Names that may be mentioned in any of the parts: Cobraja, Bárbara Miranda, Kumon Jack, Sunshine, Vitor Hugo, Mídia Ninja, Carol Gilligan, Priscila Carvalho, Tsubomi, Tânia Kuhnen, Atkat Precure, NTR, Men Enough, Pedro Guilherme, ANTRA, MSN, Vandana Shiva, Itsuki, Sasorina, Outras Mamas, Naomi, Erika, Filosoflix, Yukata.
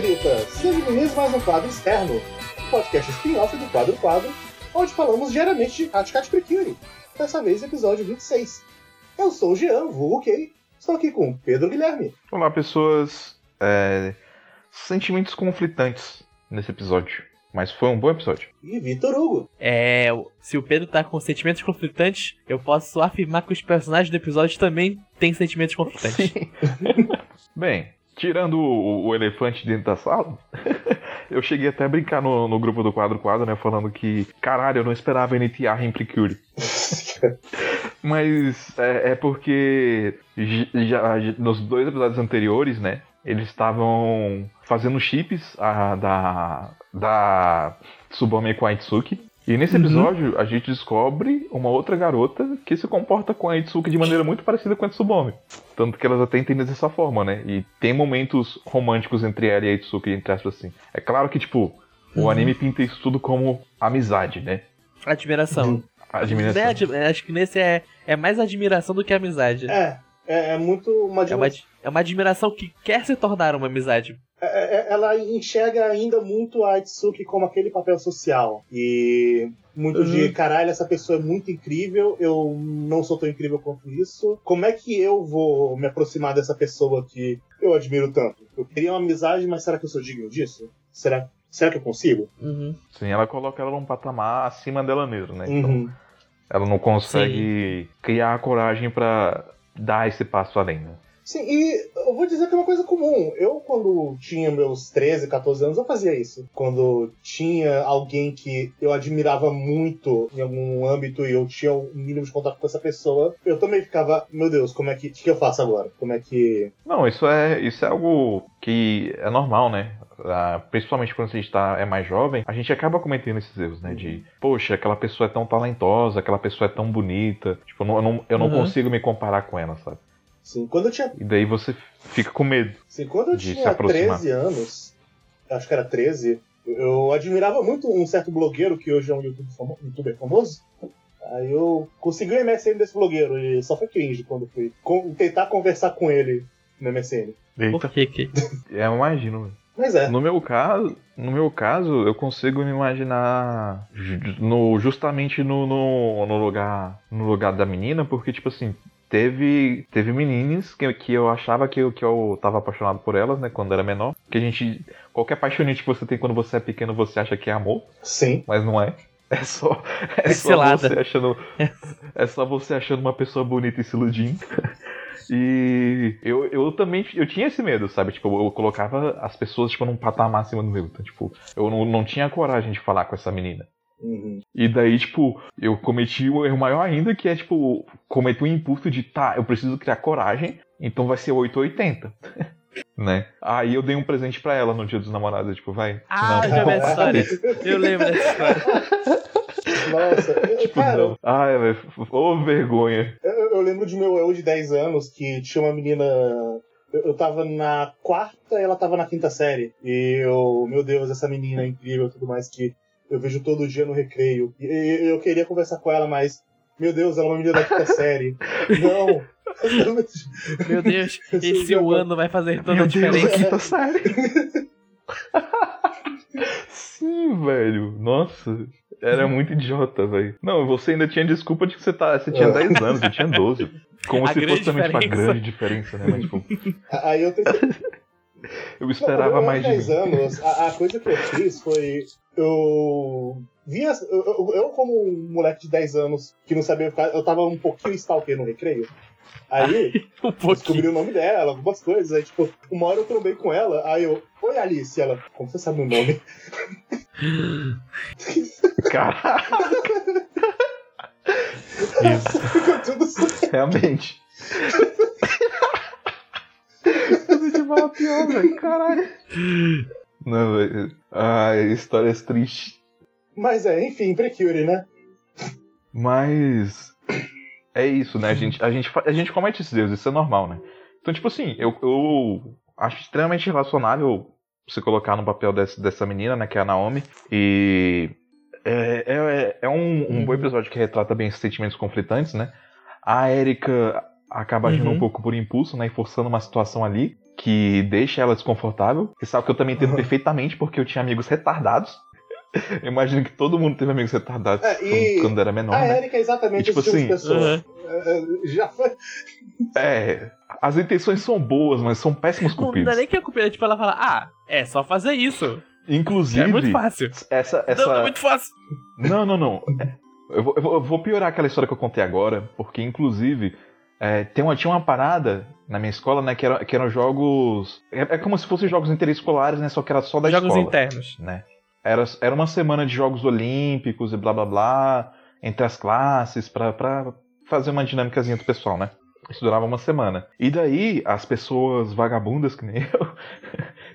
Senhorita, sejam bem-vindos mais um quadro externo, um podcast spin-off do Quadro Quadro, onde falamos diariamente de Atkat Precure, dessa vez episódio 26. Eu sou o Jean, vulgo Kay, estou aqui com Pedro Guilherme. Olá, pessoas. Sentimentos conflitantes nesse episódio, mas foi um bom episódio. E Vitor Hugo. Se o Pedro tá com sentimentos conflitantes, eu posso afirmar que os personagens do episódio também têm sentimentos conflitantes. Bem, tirando o elefante dentro da sala, eu cheguei até a brincar no grupo do Quadro Quadro, né, falando que, caralho, eu não esperava NTR em Precure. Mas é porque já nos dois episódios anteriores, né, eles estavam fazendo chips da Tsubomi com a Itsuki. E nesse episódio, a gente descobre uma outra garota que se comporta com a Itsuki de maneira muito parecida com a Tsubomi. Tanto que elas até entendem dessa forma, né? E tem momentos românticos entre ela e a Itsuki, entre aspas, assim. É claro que, tipo, o anime pinta isso tudo como amizade, né? Admiração. Admiração. Acho que nesse é mais admiração do que amizade. É muito uma admiração. É uma admiração que quer se tornar uma amizade. Ela enxerga ainda muito a Itsuki como aquele papel social. E muito de, caralho, essa pessoa é muito incrível, eu não sou tão incrível quanto isso. Como é que eu vou me aproximar dessa pessoa que eu admiro tanto? Eu queria uma amizade, mas será que eu sou digno disso? Será que eu consigo? Sim, ela coloca ela num patamar acima dela mesmo, né? Então, ela não consegue criar a coragem pra dar esse passo além, né? Sim, e eu vou dizer que é uma coisa comum. Eu, quando tinha meus 13, 14 anos, eu fazia isso. Quando tinha alguém que eu admirava muito em algum âmbito e eu tinha um mínimo de contato com essa pessoa, eu também ficava, meu Deus, como é que eu faço agora? Como é que... Não, isso é algo que é normal, né? Principalmente quando a gente é mais jovem, a gente acaba cometendo esses erros, né? De, poxa, aquela pessoa é tão talentosa, aquela pessoa é tão bonita. Tipo, eu não consigo me comparar com ela, sabe? Sim, quando eu tinha... E daí você fica com medo. Sim, quando eu tinha 13 anos, acho que era 13, eu admirava muito um certo blogueiro que hoje é um youtuber famoso. Aí eu consegui o MSN desse blogueiro e só foi cringe quando fui tentar conversar com ele no MSN. Eita. Por que? Eu imagino, velho. Mas é. No meu caso, eu consigo me imaginar justamente no lugar da menina, porque, tipo assim, teve meninas que eu achava que eu tava apaixonado por elas, né, quando era menor. Que a gente... Qualquer apaixonite que você tem quando você é pequeno, você acha que é amor. Sim. Mas não é. É só você achando uma pessoa bonita e se iludindo. E eu também, eu tinha esse medo, sabe? Tipo, eu colocava as pessoas, tipo, num patamar acima do meu. Então, tipo, eu não tinha a coragem de falar com essa menina. E daí, tipo, eu cometi um erro maior ainda, que é, tipo, cometi um impulso de, tá, eu preciso criar coragem, então vai ser 880. Né? Aí eu dei um presente pra ela no dia dos namorados, tipo, vai. Ah, eu já vi essa história. Eu lembro dessa história. Nossa, tipo, cara, não. Ai, velho, ô vergonha. Eu lembro de meu eu de 10 anos que tinha uma menina. Eu tava na quarta e ela tava na quinta série. E eu, meu Deus, essa menina é incrível e tudo mais que eu vejo todo dia no recreio. E eu queria conversar com ela, mas, meu Deus, ela é uma menina da quinta série. Não. Meu Deus, esse ano vai fazer toda a diferença. Quinta série. Sim, velho. Nossa, era muito idiota, velho. Não, você ainda tinha desculpa de que você tinha 10 anos, eu tinha 12. Como se fosse também tipo, a grande diferença, né? Mas, tipo... Aí eu tentei... Eu esperava não, mais de 10 anos, a coisa que eu fiz foi... Eu como um moleque de 10 anos que não sabia ficar, eu tava um pouquinho stalker no recreio. Aí, descobri o nome dela, algumas coisas. Aí, tipo, uma hora eu trombei com ela. Aí eu, oi Alice, ela, como você sabe meu nome? Caraca. Isso. Ficou tudo certo. Realmente. Tudo de mal a pior, velho, caralho. Não, velho. Ai, histórias tristes. Mas enfim, Precure, né? Mas... É isso, né? A gente comete esses erros, isso é normal, né? Então, tipo assim, eu acho extremamente relacionável você colocar no papel dessa menina, né? Que é a Naomi. E é um bom episódio que retrata bem esses sentimentos conflitantes, né? A Erika acaba agindo um pouco por impulso, né? E forçando uma situação ali. que deixa ela desconfortável. E sabe que eu também entendo perfeitamente, porque eu tinha amigos retardados. Eu imagino que todo mundo teve amigos retardados quando era menor, né? A Erika é exatamente esse tipo de pessoa. Já foi... as intenções são boas, mas são péssimos cupidos. Não dá nem que a cupida, tipo, ela fala, é só fazer isso. Inclusive... É muito fácil. Não, é muito fácil. Não. Eu vou piorar aquela história que eu contei agora, porque, inclusive... tinha uma parada na minha escola, né, que eram jogos... É como se fossem jogos interescolares, né, só que era só da escola. Jogos internos. Né? Era uma semana de jogos olímpicos e blá blá blá, entre as classes, pra fazer uma dinâmicazinha do pessoal, né? Isso durava uma semana. E daí, as pessoas vagabundas, que nem eu,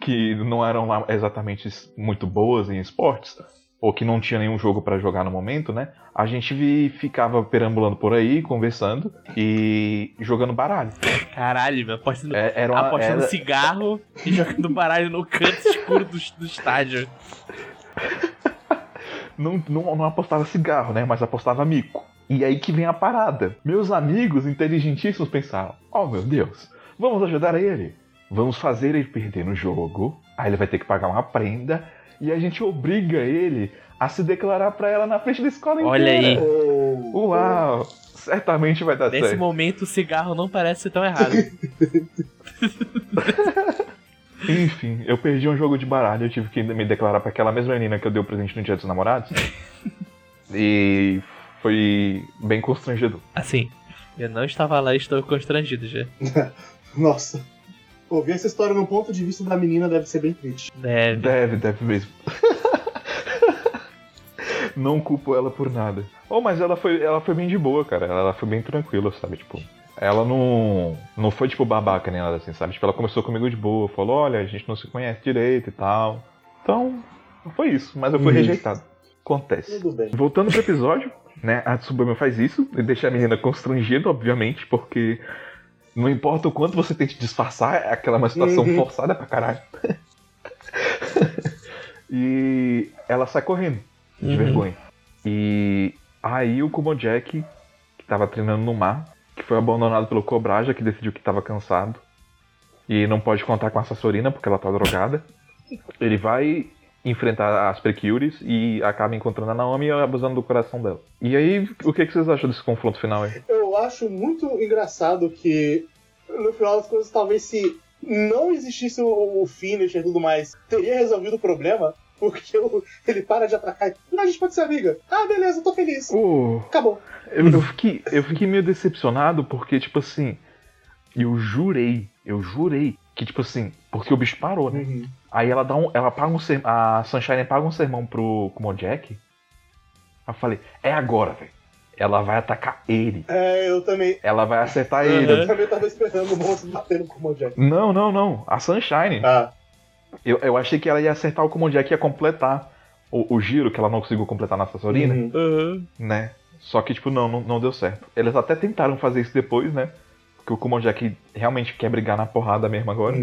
que não eram lá exatamente muito boas em esportes... ou que não tinha nenhum jogo pra jogar no momento, né? A gente ficava perambulando por aí, conversando e jogando baralho. Caralho, velho. Apostando cigarro e jogando baralho no canto escuro do estádio. Não apostava cigarro, né? Mas apostava mico. E aí que vem a parada. Meus amigos inteligentíssimos pensaram, meu Deus, vamos ajudar ele. Vamos fazer ele perder no jogo. Aí ele vai ter que pagar uma prenda. E a gente obriga ele a se declarar pra ela na frente da escola inteira. Olha aí. Uau. Certamente vai dar certo. Nesse momento, o cigarro não parece ser tão errado. Enfim, eu perdi um jogo de baralho. Eu tive que me declarar pra aquela mesma menina que eu dei o presente no Dia dos Namorados. E foi bem constrangedor. Assim, eu não estava lá e estou constrangido já. Nossa. Ouvir essa história no ponto de vista da menina deve ser bem triste. Deve mesmo. Não culpo ela por nada. Mas ela foi bem de boa, cara. Ela foi bem tranquila, sabe? Tipo, ela não foi, tipo, babaca nem nada assim, sabe? Tipo, ela começou comigo de boa. Falou, olha, a gente não se conhece direito e tal. Então, foi isso. Mas eu fui rejeitado. Acontece. Tudo bem. Voltando pro episódio, né? A Tsubomi faz isso. Deixa a menina constrangida, obviamente, porque... Não importa o quanto você tente disfarçar, aquela é uma situação forçada pra caralho. E ela sai correndo, de vergonha. E aí o Kumon Jack, que tava treinando no mar, que foi abandonado pelo Cobraja, que decidiu que tava cansado. E não pode contar com a Sasorina, porque ela tá drogada. Ele vai enfrentar as Precures e acaba encontrando a Naomi, abusando do coração dela. E aí, o que vocês acham desse confronto final aí? Eu acho muito engraçado que, no final das coisas, talvez se não existisse o finisher e tudo mais, teria resolvido o problema, porque ele para de atacar e... Não, a gente pode ser amiga. Beleza, eu tô feliz. Acabou. Eu fiquei meio decepcionado, porque, tipo assim, eu jurei que, tipo assim, porque o bicho parou, né? Aí ela dá a Sunshine paga um sermão pro Kumon Jack. Eu falei, é agora, velho. Ela vai atacar ele. Eu também. Ela vai acertar ele. Eu também tava esperando o monstro bater no Kumon Jack. Não. A Sunshine. Eu achei que ela ia acertar o Kumon Jack e ia completar o giro que ela não conseguiu completar na Sasorina. Né? Só que, tipo, não deu certo. Eles até tentaram fazer isso depois, né? Porque o Kumon Jack realmente quer brigar na porrada mesmo agora.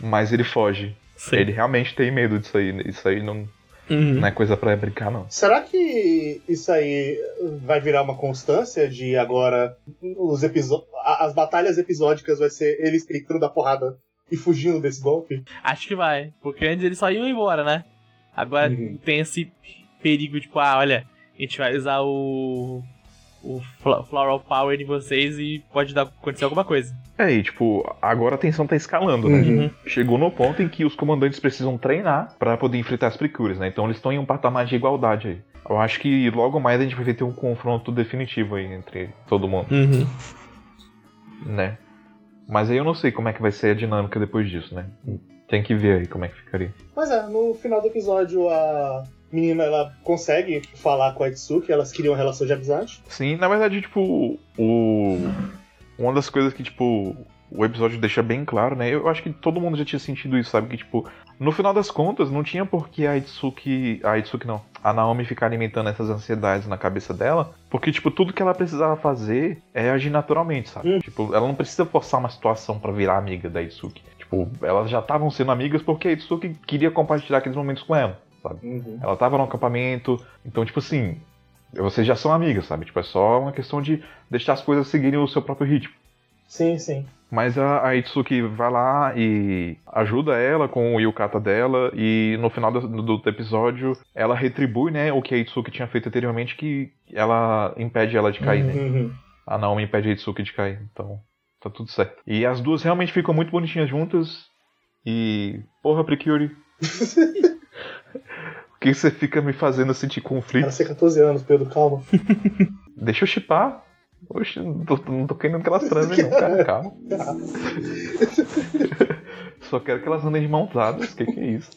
Mas ele foge. Sim. Ele realmente tem medo disso aí. Isso aí não é coisa pra brincar, não. Será que isso aí vai virar uma constância de agora as batalhas episódicas vai ser eles tentando da porrada e fugindo desse golpe? Acho que vai, porque antes eles só iam embora, né? Agora tem esse perigo, tipo, olha, a gente vai usar o Floral Power de vocês e pode acontecer alguma coisa. E tipo, agora a tensão tá escalando, né? Chegou no ponto em que os comandantes precisam treinar pra poder enfrentar as Precures, né? Então eles estão em um patamar de igualdade aí. Eu acho que logo mais a gente vai ter um confronto definitivo aí entre todo mundo. Né? Mas aí eu não sei como é que vai ser a dinâmica depois disso, né? Tem que ver aí como é que ficaria. Mas no final do episódio a... menina, ela consegue falar com a Itsuki, elas criam uma relação de amizade. Sim, na verdade, tipo, uma das coisas que, tipo, o episódio deixa bem claro, né? Eu acho que todo mundo já tinha sentido isso, sabe? Que, tipo, no final das contas, não tinha por que a Naomi ficar alimentando essas ansiedades na cabeça dela, porque, tipo, tudo que ela precisava fazer é agir naturalmente, sabe? Tipo, ela não precisa forçar uma situação pra virar amiga da Itsuki. Tipo, elas já estavam sendo amigas porque a Itsuki queria compartilhar aqueles momentos com ela. Sabe? Ela tava no acampamento, então, tipo assim, vocês já são amigas, sabe? Tipo, é só uma questão de deixar as coisas seguirem o seu próprio ritmo. Sim. Mas a Itsuki vai lá e ajuda ela com o Yukata dela, e no final do episódio ela retribui, né, o que a Itsuki tinha feito anteriormente, que ela impede ela de cair, né? A Naomi impede a Itsuki de cair, então tá tudo certo. E as duas realmente ficam muito bonitinhas juntas, e... Porra, Precure! Por que você fica me fazendo sentir conflito? Ela tem 14 anos, Pedro, calma. Deixa eu shippar. Oxe, não tô querendo que elas transem, não, cara, calma. Só quero que elas andem de mãos dadas, que é isso?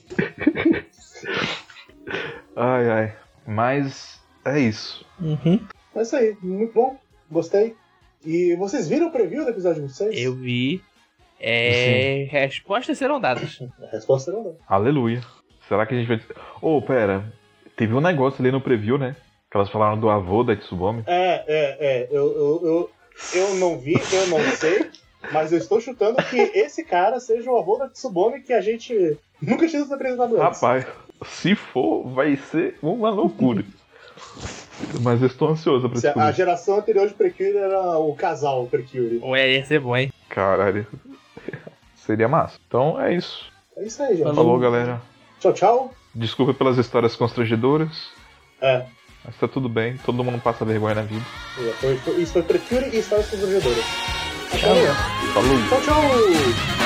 Ai, ai. Mas é isso. Uhum. É isso aí, muito bom, gostei. E vocês viram o preview do episódio 6? Eu vi. É... Respostas serão dadas. Respostas serão dadas. Aleluia. Será que a gente vai... Ô, pera, teve um negócio ali no preview, né? Elas falaram do avô da Tsubomi. É. Eu não vi, eu não sei, mas eu estou chutando que esse cara seja o avô da Tsubomi que a gente nunca tinha apresentado antes. Rapaz, se for, vai ser uma loucura. Mas eu estou ansioso pra descobrir. A geração anterior de Precure era o casal Precure. Ué, ia ser bom, hein? Caralho. Seria massa. Então é isso. É isso aí, gente. Falou, galera. Tchau, tchau. Desculpa pelas histórias constrangedoras. É. Mas tá tudo bem, todo mundo passa vergonha na vida. Isso foi Precure e histórias constrangedoras. Tchau. Falou. Tchau, tchau.